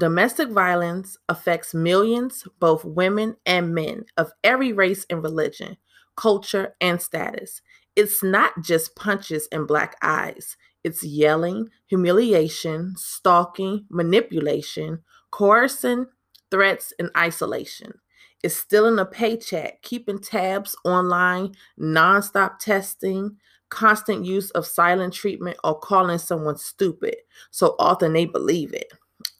Domestic violence affects millions, both women and men, of every race and religion, culture, and status. It's not just punches and black eyes. It's yelling, humiliation, stalking, manipulation, coercion, threats, and isolation. It's stealing a paycheck, keeping tabs online, nonstop testing, constant use of silent treatment, or calling someone stupid so often they believe it.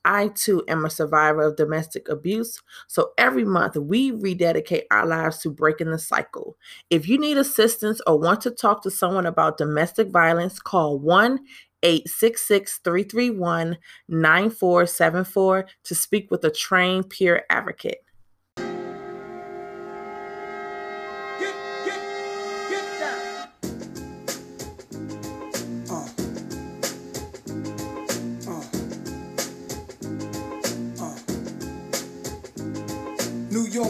I, too, am a survivor of domestic abuse, so every month we rededicate our lives to breaking the cycle. If you need assistance or want to talk to someone about domestic violence, call 1-866-331-9474 to speak with a trained peer advocate.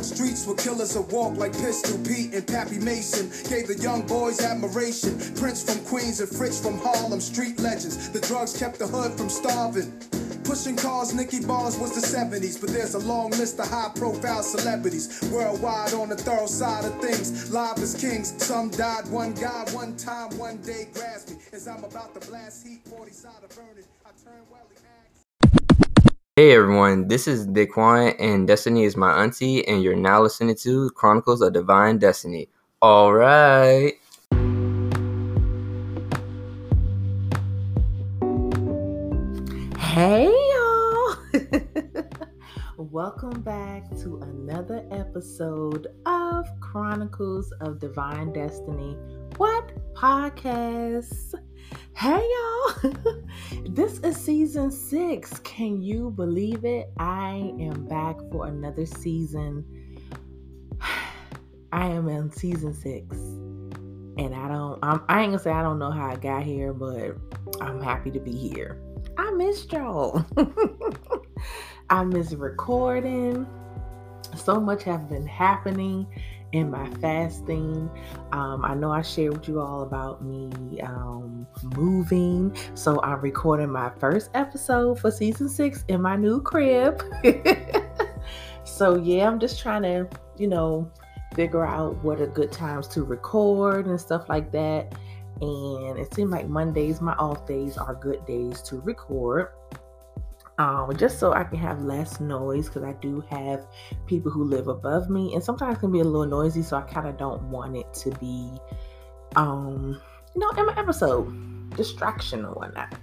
Streets where killers would walk like Pistol Pete and Pappy Mason. Gave the young boys admiration. Prince from Queens and Fritz from Harlem. Street legends. The drugs kept the hood from starving. Pushing cars, Nicky Bars was the 70s. But there's a long list of high-profile celebrities. Worldwide on the thorough side of things. Live as kings. Some died. One guy, one time, one day. Grasp me as I'm about to blast heat. 40 side of burning. I turn well. Hey everyone, this is Daquan and Destiny is my auntie, and you're now listening to Chronicles of Divine Destiny. All right. Hey y'all. Welcome back to another episode of Chronicles of Divine Destiny. What podcast? Hey y'all, this is season 6. Can you believe it? I am back for another season. I am in season 6, and I ain't gonna say I don't know how I got here, but I'm happy to be here. I missed y'all. I miss recording. So much has been happening in my fasting. I know I shared with you all about me moving. So I'm recording my first episode for season 6 in my new crib. So yeah, I'm just trying to, figure out what are good times to record and stuff like that. And it seemed like Mondays, my off days, are good days to record. Just so I can have less noise, because I do have people who live above me and sometimes it can be a little noisy, so I kind of don't want it to be in my episode, distraction or whatnot.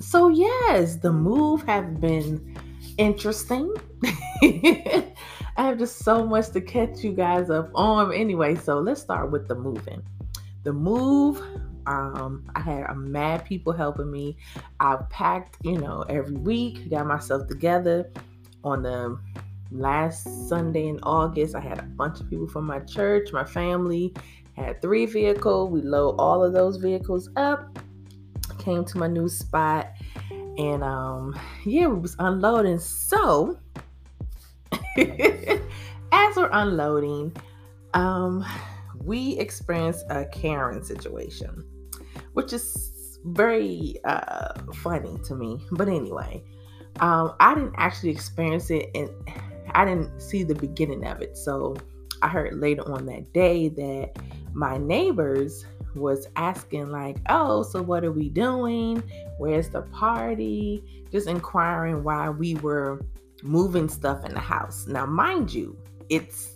So yes, the move have been interesting. I have just so much to catch you guys up on. Anyway, so let's start with the moving. The move, I had mad people helping me. I packed, every week, got myself together. On the last Sunday in August, I had a bunch of people from my church, my family, had 3 vehicles. We load all of those vehicles up, came to my new spot, and we was unloading. So, as we're unloading, we experienced a Karen situation, which is very funny to me. But anyway, I didn't actually experience it, and I didn't see the beginning of it. So I heard later on that day that my neighbors was asking like, oh, so what are we doing? Where's the party? Just inquiring why we were moving stuff in the house. Now, mind you, it's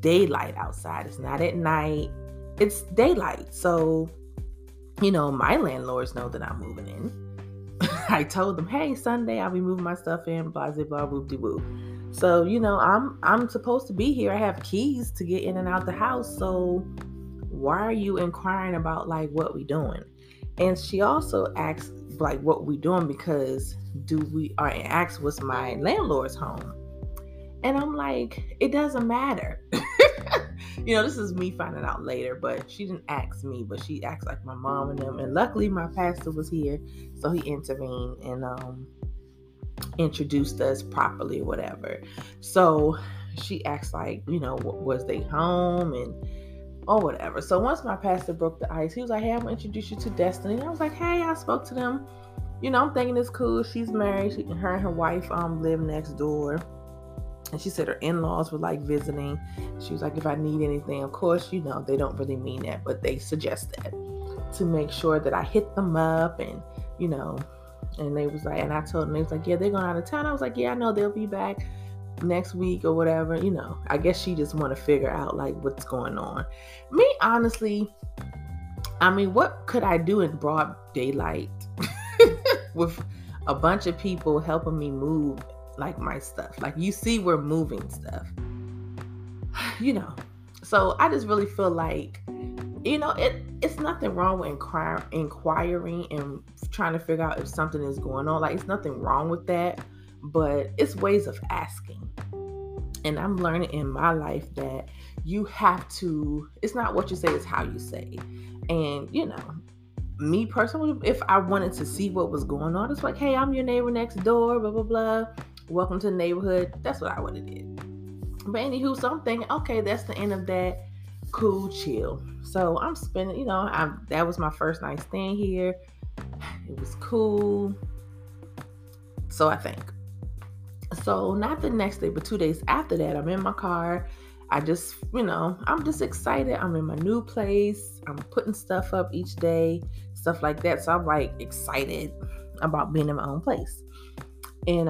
daylight outside. It's not at night. It's daylight. So, my landlords know that I'm moving in. I told them, hey, Sunday I'll be moving my stuff in, blah, blah, blah, whoop de whoop. So, I'm supposed to be here. I have keys to get in and out the house. So why are you inquiring about like what we doing? And she also asked like what we doing because asked was my landlord's home. And I'm like, it doesn't matter. This is me finding out later, but she didn't ask me, but she asked like my mom and them. And luckily my pastor was here, so he intervened and introduced us properly or whatever. So she asked like, was they home and or whatever. So once my pastor broke the ice, he was like, hey, I'm gonna introduce you to Destiny. And I was like, hey, I spoke to them. you know, I'm thinking it's cool. She's married. Her and her wife live next door. And she said her in-laws were like visiting. She was like, if I need anything, of course, you know, they don't really mean that, but they suggest that to make sure that I hit them up. And, you know, and they was like, and I told them, they was like, yeah, they're going out of town. I was like, yeah, I know they'll be back next week or whatever. You know, I guess she just want to figure out like what's going on. Me, honestly, I mean, what could I do in broad daylight with a bunch of people helping me move? Like my stuff, like you see we're moving stuff, you know. So I just really feel like, you know, it's nothing wrong with inquiring and trying to figure out if something is going on. Like, it's nothing wrong with that, but it's ways of asking. And I'm learning in my life that you have to, it's not what you say, it's how you say. And, you know, me personally, if I wanted to see what was going on, it's like, hey, I'm your neighbor next door, blah blah blah, welcome to the neighborhood. That's what I would have did. But anywho, so I'm thinking, okay, that's the end of that. Cool, chill. So I'm spending, you know, that was my first night staying here. It was cool. So I think. So not the next day, but 2 days after that, I'm in my car. I just, you know, I'm just excited. I'm in my new place. I'm putting stuff up each day, stuff like that. So I'm like excited about being in my own place. And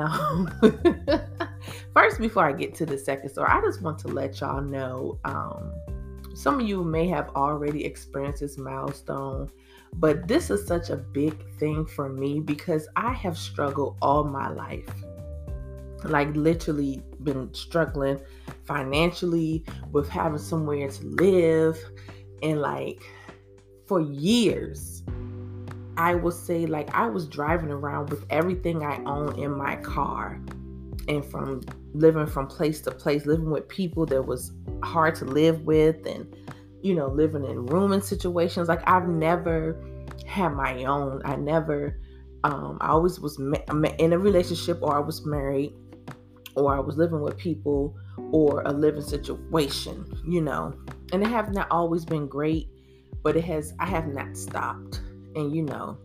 first, before I get to the second story, I just want to let y'all know, some of you may have already experienced this milestone, but this is such a big thing for me because I have struggled all my life, like literally been struggling financially with having somewhere to live. And like for years, I will say, like, I was driving around with everything I own in my car, and from living from place to place, living with people that was hard to live with, and, you know, living in rooming situations. Like, I've never had my own. I never, I always was in a relationship, or I was married, or I was living with people, or a living situation, you know. And it have not always been great, but I have not stopped. And, you know,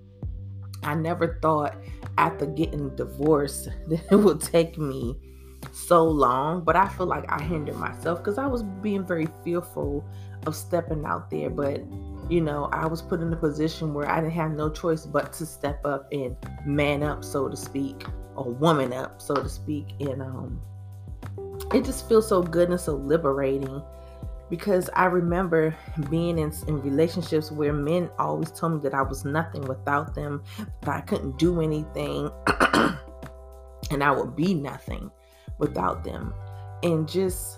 I never thought after getting divorced that it would take me so long. But I feel like I hindered myself because I was being very fearful of stepping out there. But, you know, I was put in a position where I didn't have no choice but to step up and man up, so to speak, or woman up, so to speak. And it just feels so good and so liberating. Because I remember being in relationships where men always told me that I was nothing without them, that I couldn't do anything, and I would be nothing without them. And just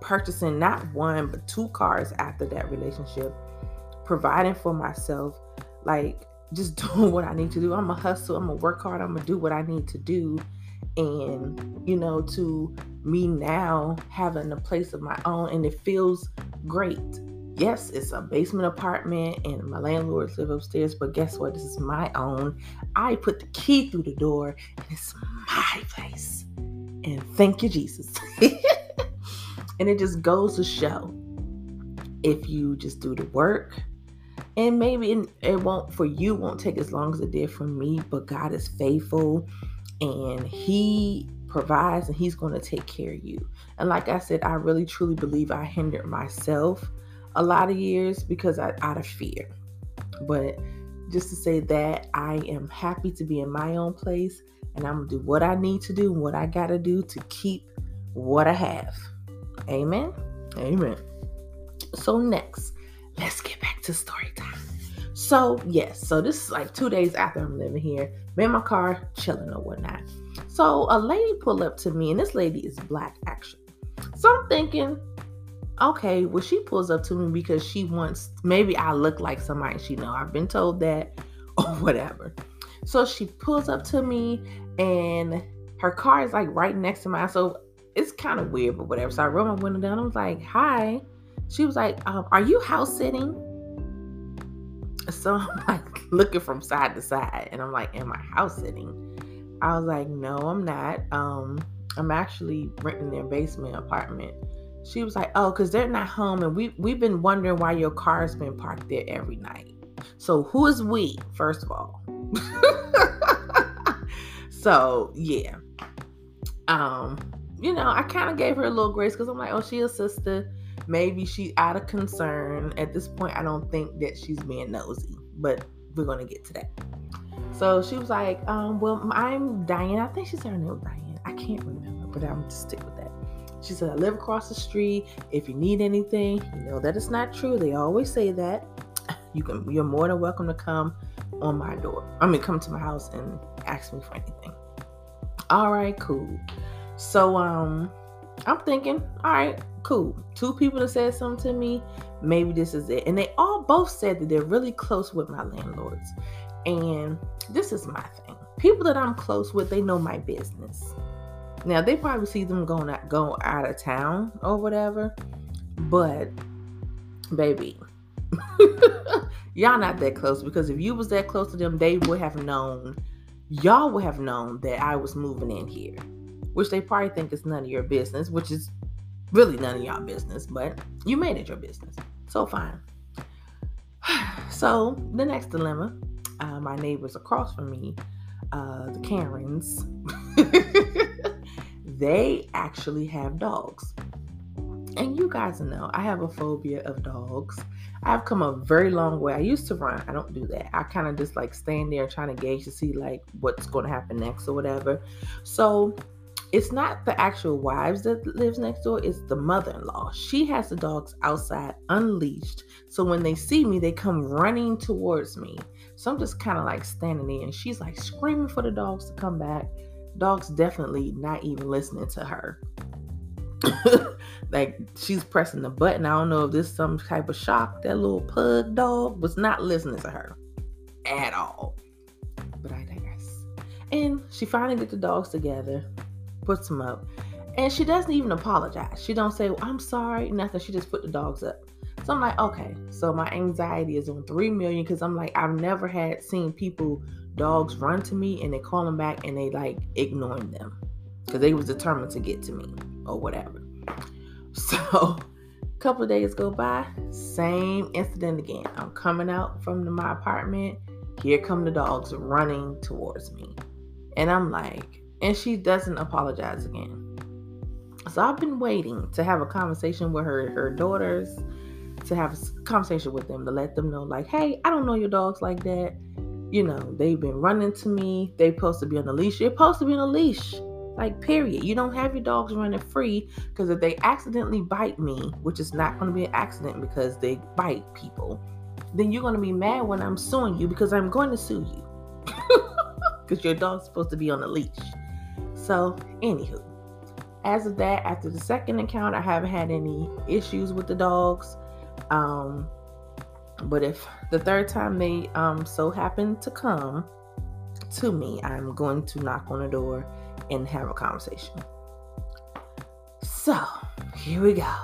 purchasing not one, but two cars after that relationship, providing for myself, like just doing what I need to do. I'm a hustle, I'm a work hard, I'm gonna do what I need to do. And, you know, to me now having a place of my own, and it feels great. Yes, it's a basement apartment and my landlords live upstairs, but guess what? This is my own. I put the key through the door and it's my place. And thank you, Jesus. And it just goes to show, if you just do the work, and maybe it won't, for you, won't take as long as it did for me, but God is faithful. And he provides, and he's going to take care of you. And like I said, I really truly believe I hindered myself a lot of years because out of fear. But just to say that I am happy to be in my own place, and I'm going to do what I need to do and what I got to do to keep what I have. Amen. Amen. So next, let's get back to story time. So yes, so this is like 2 days after I'm living here. I'm in my car, chilling or whatnot. So a lady pulled up to me, and this lady is black, actually. So I'm thinking, okay, well, she pulls up to me because she wants, maybe I look like somebody she know. I've been told that or whatever. So she pulls up to me, and her car is like right next to mine. So it's kind of weird, but whatever. So I rolled my window down. I was like, hi. She was like, are you house sitting? So I'm like looking from side to side, and I'm like, am I house sitting? I was like, no, I'm not. I'm actually renting their basement apartment. She was like, oh, because they're not home, and we've been wondering why your car's been parked there every night. So who is we, first of all? So yeah, you know, I kind of gave her a little grace because I'm like, oh, she a sister. Maybe she out of concern. At this point, I don't think that she's being nosy, but we're going to get to that. So she was like, well, I'm Diane. I think she said her name was Diane. I can't remember, but I'm just stick with that. She said, I live across the street. If you need anything, you know that it's not true. They always say that. You're more than welcome to come on my door. I mean, come to my house and ask me for anything. All right, cool. So, I'm thinking, all right, cool. Two people that said something to me, maybe this is it. And they all both said that they're really close with my landlords. And this is my thing. People that I'm close with, they know my business. Now, they probably see them going out of town or whatever. But, baby, y'all not that close, because if you was that close to them, they would have known, y'all would have known that I was moving in here. Which they probably think is none of your business, which is really none of y'all business, but you made it your business. So fine. So the next dilemma, my neighbors across from me, the Karens, they actually have dogs. And you guys know, I have a phobia of dogs. I've come a very long way. I used to run. I don't do that. I kind of just like stand there trying to gauge to see like what's going to happen next or whatever. So it's not the actual wives that lives next door. It's the mother-in-law. She has the dogs outside unleashed. So when they see me, they come running towards me. So I'm just kind of like standing there, and she's like screaming for the dogs to come back. Dogs definitely not even listening to her. Like she's pressing the button. I don't know if this is some type of shock. That little pug dog was not listening to her at all. But I digress. And she finally gets the dogs together, puts them up, and she doesn't even apologize. She don't say, well, I'm sorry, nothing. She just put the dogs up. So I'm like, okay, so my anxiety is on 3 million, because I'm like, I've never had seen people, dogs run to me and they call them back and they like ignoring them because they was determined to get to me or whatever. So a couple of days go by, same incident again. I'm coming out from my apartment, here come the dogs running towards me, and I'm like, and she doesn't apologize again. So I've been waiting to have a conversation with her daughters, to have a conversation with them, to let them know, like, hey, I don't know your dogs like that. You know, they've been running to me. They're supposed to be on a leash. You're supposed to be on a leash. Like, period. You don't have your dogs running free, because if they accidentally bite me, which is not going to be an accident because they bite people, then you're going to be mad when I'm suing you, because I'm going to sue you. Because your dog's supposed to be on a leash. So, anywho, as of that, after the second encounter, I haven't had any issues with the dogs. But if the third time they so happen to come to me, I'm going to knock on the door and have a conversation. So, here we go.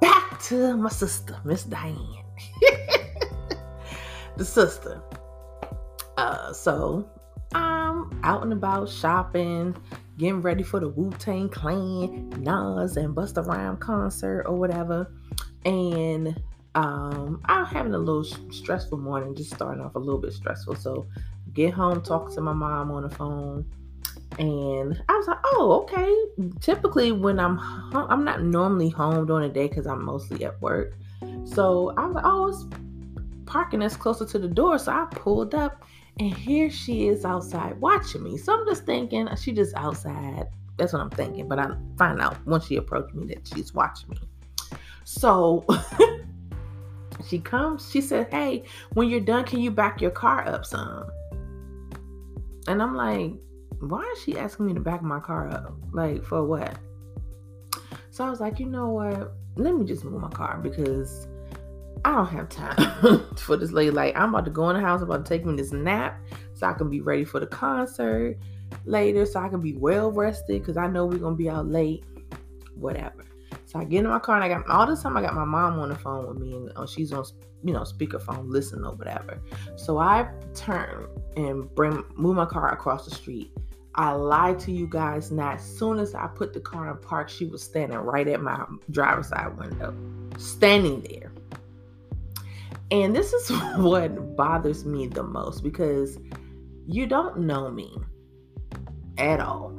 Back to my sister, Miss Diane. The sister. So I'm out and about shopping, getting ready for the Wu-Tang Clan, Nas, and Busta Rhymes concert or whatever. And I'm having a little stressful morning, just starting off a little bit stressful. So get home, talk to my mom on the phone. And I was like, oh, okay. Typically when I'm home, I'm not normally home during the day because I'm mostly at work. So I was like, oh, it's parking that's closer to the door. So I pulled up. And here she is outside watching me. So I'm just thinking, she just outside. That's what I'm thinking. But I find out once she approached me that she's watching me. So she comes. She said, hey, when you're done, can you back your car up some? And I'm like, why is she asking me to back my car up? Like, for what? So I was like, you know what? Let me just move my car, because I don't have time for this lady. Like, I'm about to go in the house, I'm about to take me this nap so I can be ready for the concert later, so I can be well rested, because I know we're going to be out late, whatever. So I get in my car, and I got, all this time I got my mom on the phone with me, and she's on, you know, speakerphone, listen or whatever. So I turn and move my car across the street. I lied to you guys. Now, as soon as I put the car in park, she was standing right at my driver's side window, standing there. And this is what bothers me the most, because you don't know me at all.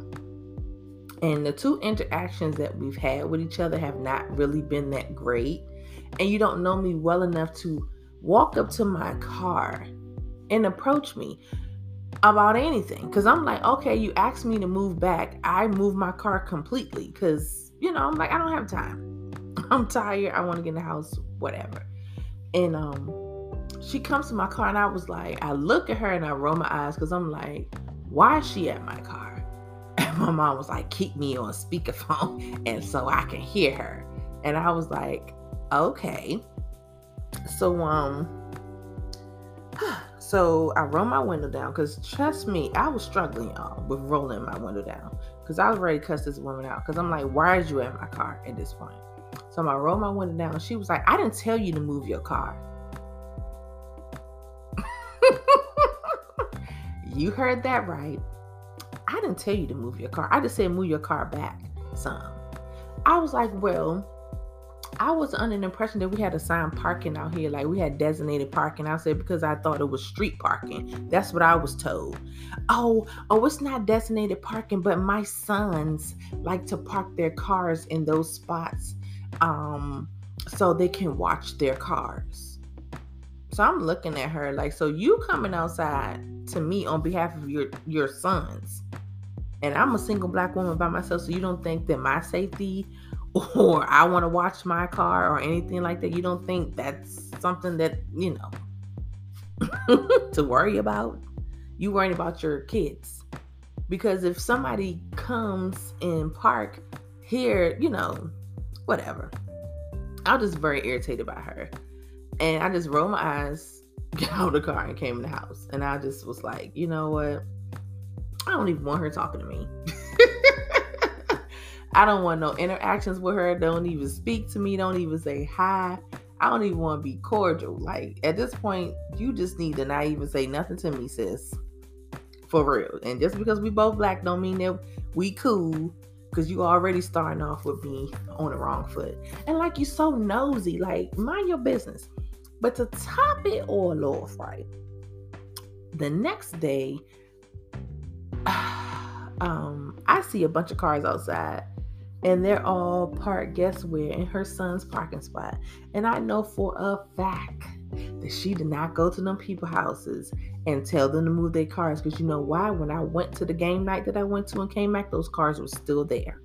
And the two interactions that we've had with each other have not really been that great. And you don't know me well enough to walk up to my car and approach me about anything. Because I'm like, okay, you asked me to move back. I moved my car completely because, you know, I'm like, I don't have time. I'm tired. I want to get in the house, whatever. And she comes to my car and I was like, I look at her and I roll my eyes because I'm like, why is she at my car? And my mom was like, keep me on speakerphone and so I can hear her. And I was like, okay. So I roll my window down because trust me, I was struggling, y'all, with rolling my window down because I was ready to cuss this woman out because I'm like, why is you at my car at this point? So I rolled my window down and she was like, I didn't tell you to move your car. You heard that right. I didn't tell you to move your car. I just said move your car back some. I was like, well, I was under the impression that we had assigned parking out here. Like we had designated parking. I said, because I thought it was street parking. That's what I was told. Oh, it's not designated parking, but my sons like to park their cars in those spots so they can watch their cars. So I'm looking at her like, so you coming outside to me on behalf of your sons. And I'm a single black woman by myself, so you don't think that my safety or I want to watch my car or anything like that, you don't think that's something that, you know, to worry about? You worrying about your kids. Because if somebody comes and park here, you know, whatever. I was just very irritated by her. And I just rolled my eyes, got out of the car and came in the house. And I just was like, you know what? I don't even want her talking to me. I don't want no interactions with her. Don't even speak to me. Don't even say hi. I don't even want to be cordial. Like at this point, you just need to not even say nothing to me, sis. For real. And just because we both black don't mean that we cool. Because you already starting off with me on the wrong foot. And like you so nosy. Like mind your business. But to top it all off, right? The next day, I see a bunch of cars outside. And they're all parked, guess where, in her son's parking spot. And I know for a fact that she did not go to them people's houses and tell them to move their cars. Because you know why? When I went to the game night that I went to and came back, those cars were still there.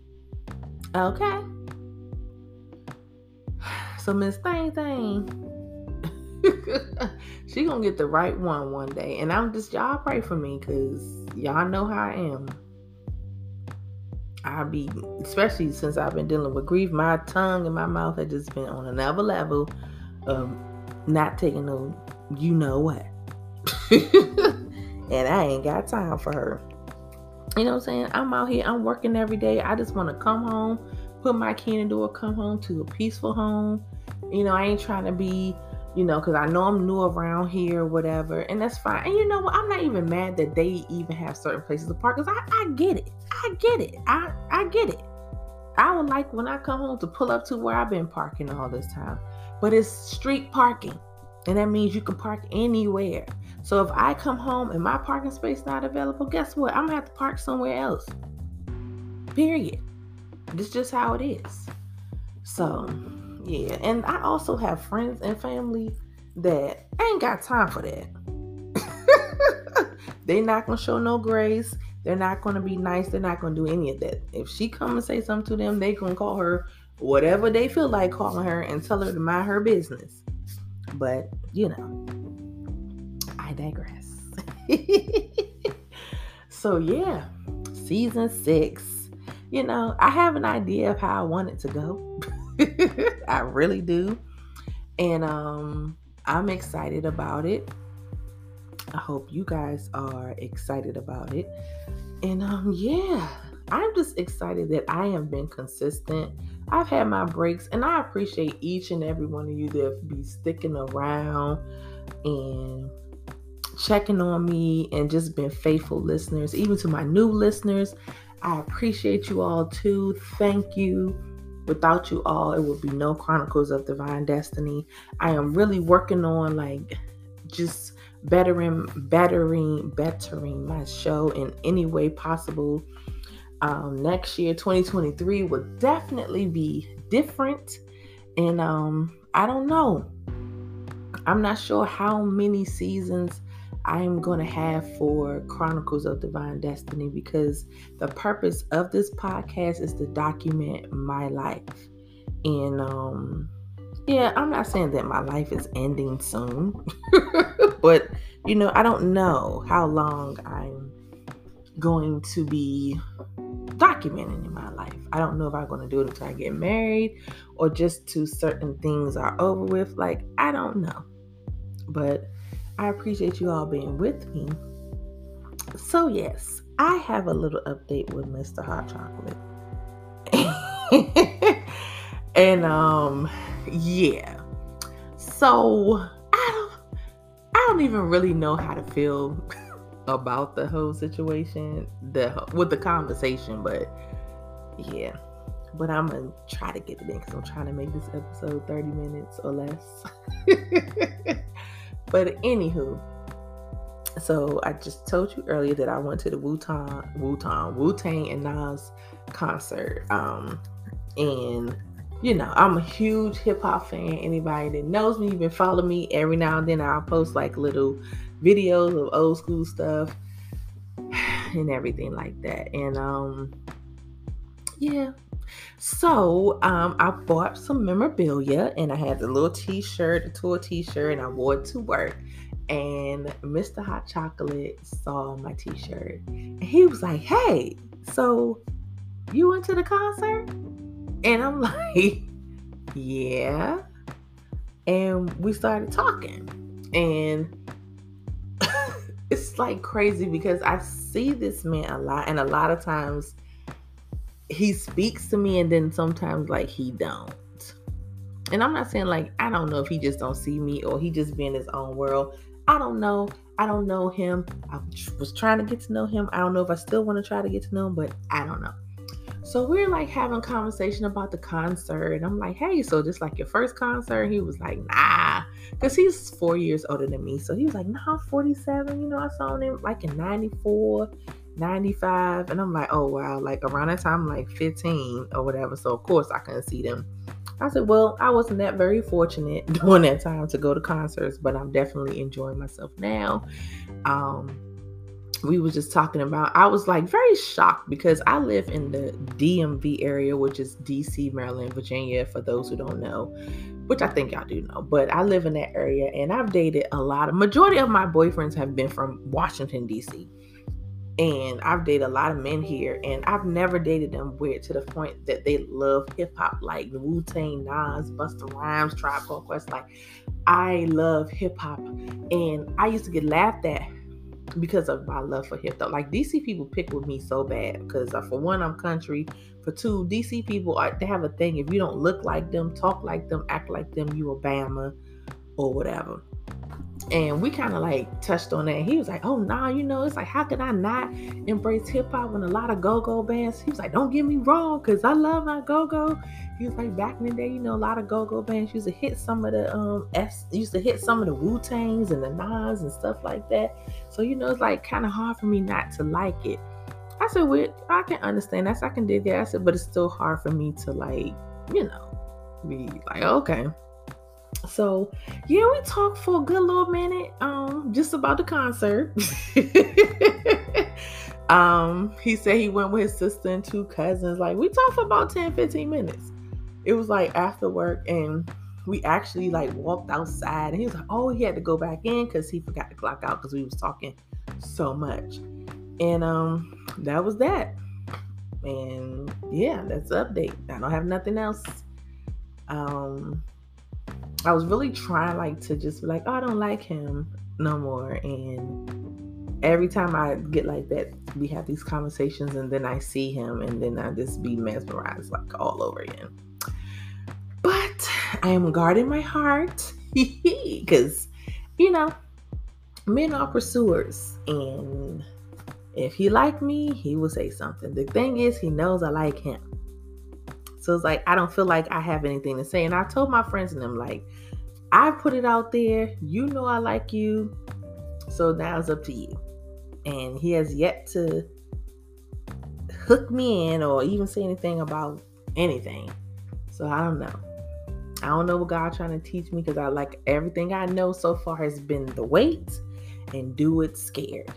Okay. So Miss Thang Thang, she gonna get the right one day. And I'm just, y'all pray for me because y'all know how I am. I be, especially since I've been dealing with grief, my tongue and my mouth has just been on another level of not taking no you know what. And I ain't got time for her. You know what I'm saying? I'm out here, I'm working every day. I just want to come home, put my key in the door, come home to a peaceful home. You know, I ain't trying to be, you know, because I know I'm new around here, whatever, and that's fine. And you know what? I'm not even mad that they even have certain places to park, because I get it. I get it. I would like, when I come home, to pull up to where I've been parking all this time. But it's street parking, and that means you can park anywhere. So if I come home and my parking space not available, guess what? I'm going to have to park somewhere else. Period. It's just how it is. So... yeah, and I also have friends and family that ain't got time for that. They not going to show no grace. They're not going to be nice. They're not going to do any of that. If she come and say something to them, they going to call her whatever they feel like calling her and tell her to mind her business. But, you know, I digress. So, yeah, season 6. You know, I have an idea of how I want it to go. I really do. And I'm excited about it. I hope you guys are excited about it. And yeah, I'm just excited that I have been consistent. I've had my breaks and I appreciate each and every one of you that be sticking around and checking on me and just been faithful listeners. Even to my new listeners, I appreciate you all too. Thank you. Without you all, it would be no Chronicles of Divine Destiny. I am really working on like just bettering my show in any way possible. Next year, 2023, will definitely be different. And I don't know. I'm not sure how many seasons I am going to have for Chronicles of Divine Destiny, because the purpose of this podcast is to document my life. And yeah, I'm not saying that my life is ending soon, but you know, I don't know how long I'm going to be documenting in my life. I don't know if I'm going to do it until I get married or just till certain things are over with. Like, I don't know, but I appreciate you all being with me. So yes, I have a little update with Mr. Hot Chocolate. And yeah. So I don't even really know how to feel about the whole situation, with the conversation, but yeah. But I'm going to try to get it in, because I'm trying to make this episode 30 minutes or less. But anywho, so I just told you earlier that I went to the Wu-Tang and Nas concert. And you know, I'm a huge hip hop fan. Anybody that knows me, even follow me, every now and then I'll post like little videos of old school stuff and everything like that. And yeah. So I bought some memorabilia, and I had a little t-shirt, a tour t-shirt, and I wore it to work. And Mr. Hot Chocolate saw my t-shirt, and he was like, "Hey, so you went to the concert?" And I'm like, "Yeah." And we started talking, and it's like crazy because I see this man a lot, and a lot of times he speaks to me, and then sometimes like he don't. And I'm not saying like, I don't know if he just don't see me or he just be in his own world. I don't know. I don't know him. I was trying to get to know him. I don't know if I still want to try to get to know him, but I don't know. So we're like having conversation about the concert, and I'm like, "Hey, so this like your first concert?" He was like, "Nah," because he's 4 years older than me. So he was like, "Nah, I'm 47. You know, I saw him like in 94. 95 and I'm like, "Oh wow," like around that time, like 15 or whatever. So of course I couldn't see them. I said, "Well, I wasn't that very fortunate during that time to go to concerts, but I'm definitely enjoying myself now." We were just talking about, I was like very shocked because I live in the DMV area, which is DC, Maryland, Virginia, for those who don't know, which I think y'all do know, but I live in that area, and I've dated a lot of, majority of my boyfriends have been from Washington, DC. And I've dated a lot of men here, and I've never dated them weird to the point that they love hip-hop, like the Wu-Tang, Nas, Busta Rhymes, Tribe Called Quest. Like, I love hip-hop, and I used to get laughed at because of my love for hip-hop. Like, DC people pick with me so bad because, for one, I'm country. For two, DC people, they have a thing. If you don't look like them, talk like them, act like them, you Obama or whatever. And we kind of like touched on that. He was like, "Oh, nah, you know, it's like, how could I not embrace hip hop when a lot of go-go bands?" He was like, "Don't get me wrong, because I love my go-go." He was like, "Back in the day, you know, a lot of go-go bands used to hit some of the, Wu-Tangs and the Nas and stuff like that. So, you know, it's like kind of hard for me not to like it." I said, "Well, I can understand that. I can dig that." I said, "But it's still hard for me to like, you know, be like, okay." So yeah, we talked for a good little minute, just about the concert. He said he went with his sister and two cousins. Like, we talked for about 10-15 minutes. It was like after work, and we actually like walked outside, and he was like, "Oh, he had to go back in because he forgot to clock out because we was talking so much." And that was that. And yeah, that's the update. I don't have nothing else. I was really trying like to just be like, "Oh, I don't like him no more." And every time I get like that, we have these conversations, and then I see him, and then I just be mesmerized like all over again. But I am guarding my heart because, you know, men are pursuers, and if he liked me, he would say something. The thing is, he knows I like him. So it's like, I don't feel like I have anything to say. And I told my friends and them, like, I put it out there. You know I like you. So now it's up to you. And he has yet to hook me in or even say anything about anything. So I don't know. I don't know what God trying to teach me, because I like everything I know so far has been the wait and do it scared.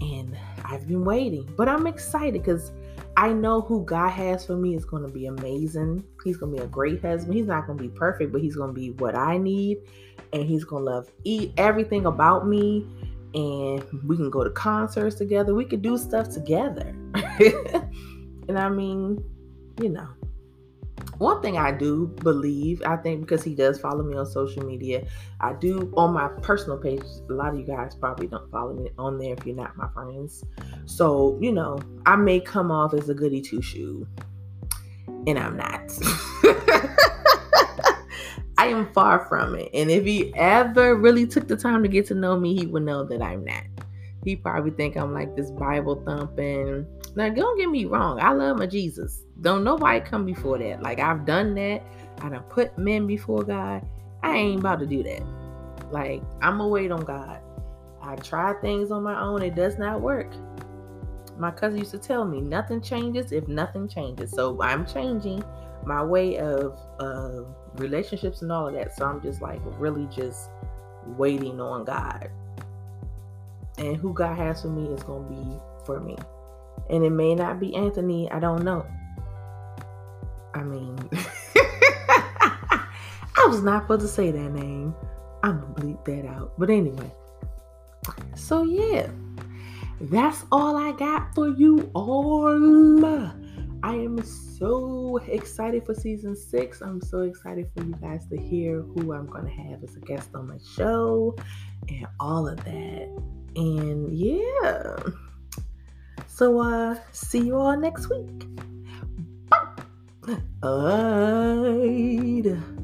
And I've been waiting, but I'm excited because I know who God has for me is going to be amazing. He's going to be a great husband. He's not going to be perfect, but he's going to be what I need. And he's going to love everything about me. And we can go to concerts together. We can do stuff together. And I mean, you know, one thing I do believe, I think, because he does follow me on social media, I do on my personal page. A lot of you guys probably don't follow me on there if you're not my friends. So, you know, I may come off as a goody two-shoe, and I'm not. I am far from it. And if he ever really took the time to get to know me, he would know that I'm not. He probably think I'm like this Bible thumping. Now, don't get me wrong. I love my Jesus. Don't nobody come before that. Like, I've done that. I done put men before God. I ain't about to do that. Like, I'm going to wait on God. I try things on my own. It does not work. My cousin used to tell me, nothing changes if nothing changes. So I'm changing my way of relationships and all of that. So I'm just like really just waiting on God. And who God has for me is going to be for me. And it may not be Anthony. I don't know. I mean, I was not supposed to say that name. I'm going to bleep that out. But anyway. So yeah. That's all I got for you all. I am so excited for season 6. I'm so excited for you guys to hear who I'm going to have as a guest on my show and all of that. And yeah. So, see you all next week. Bye.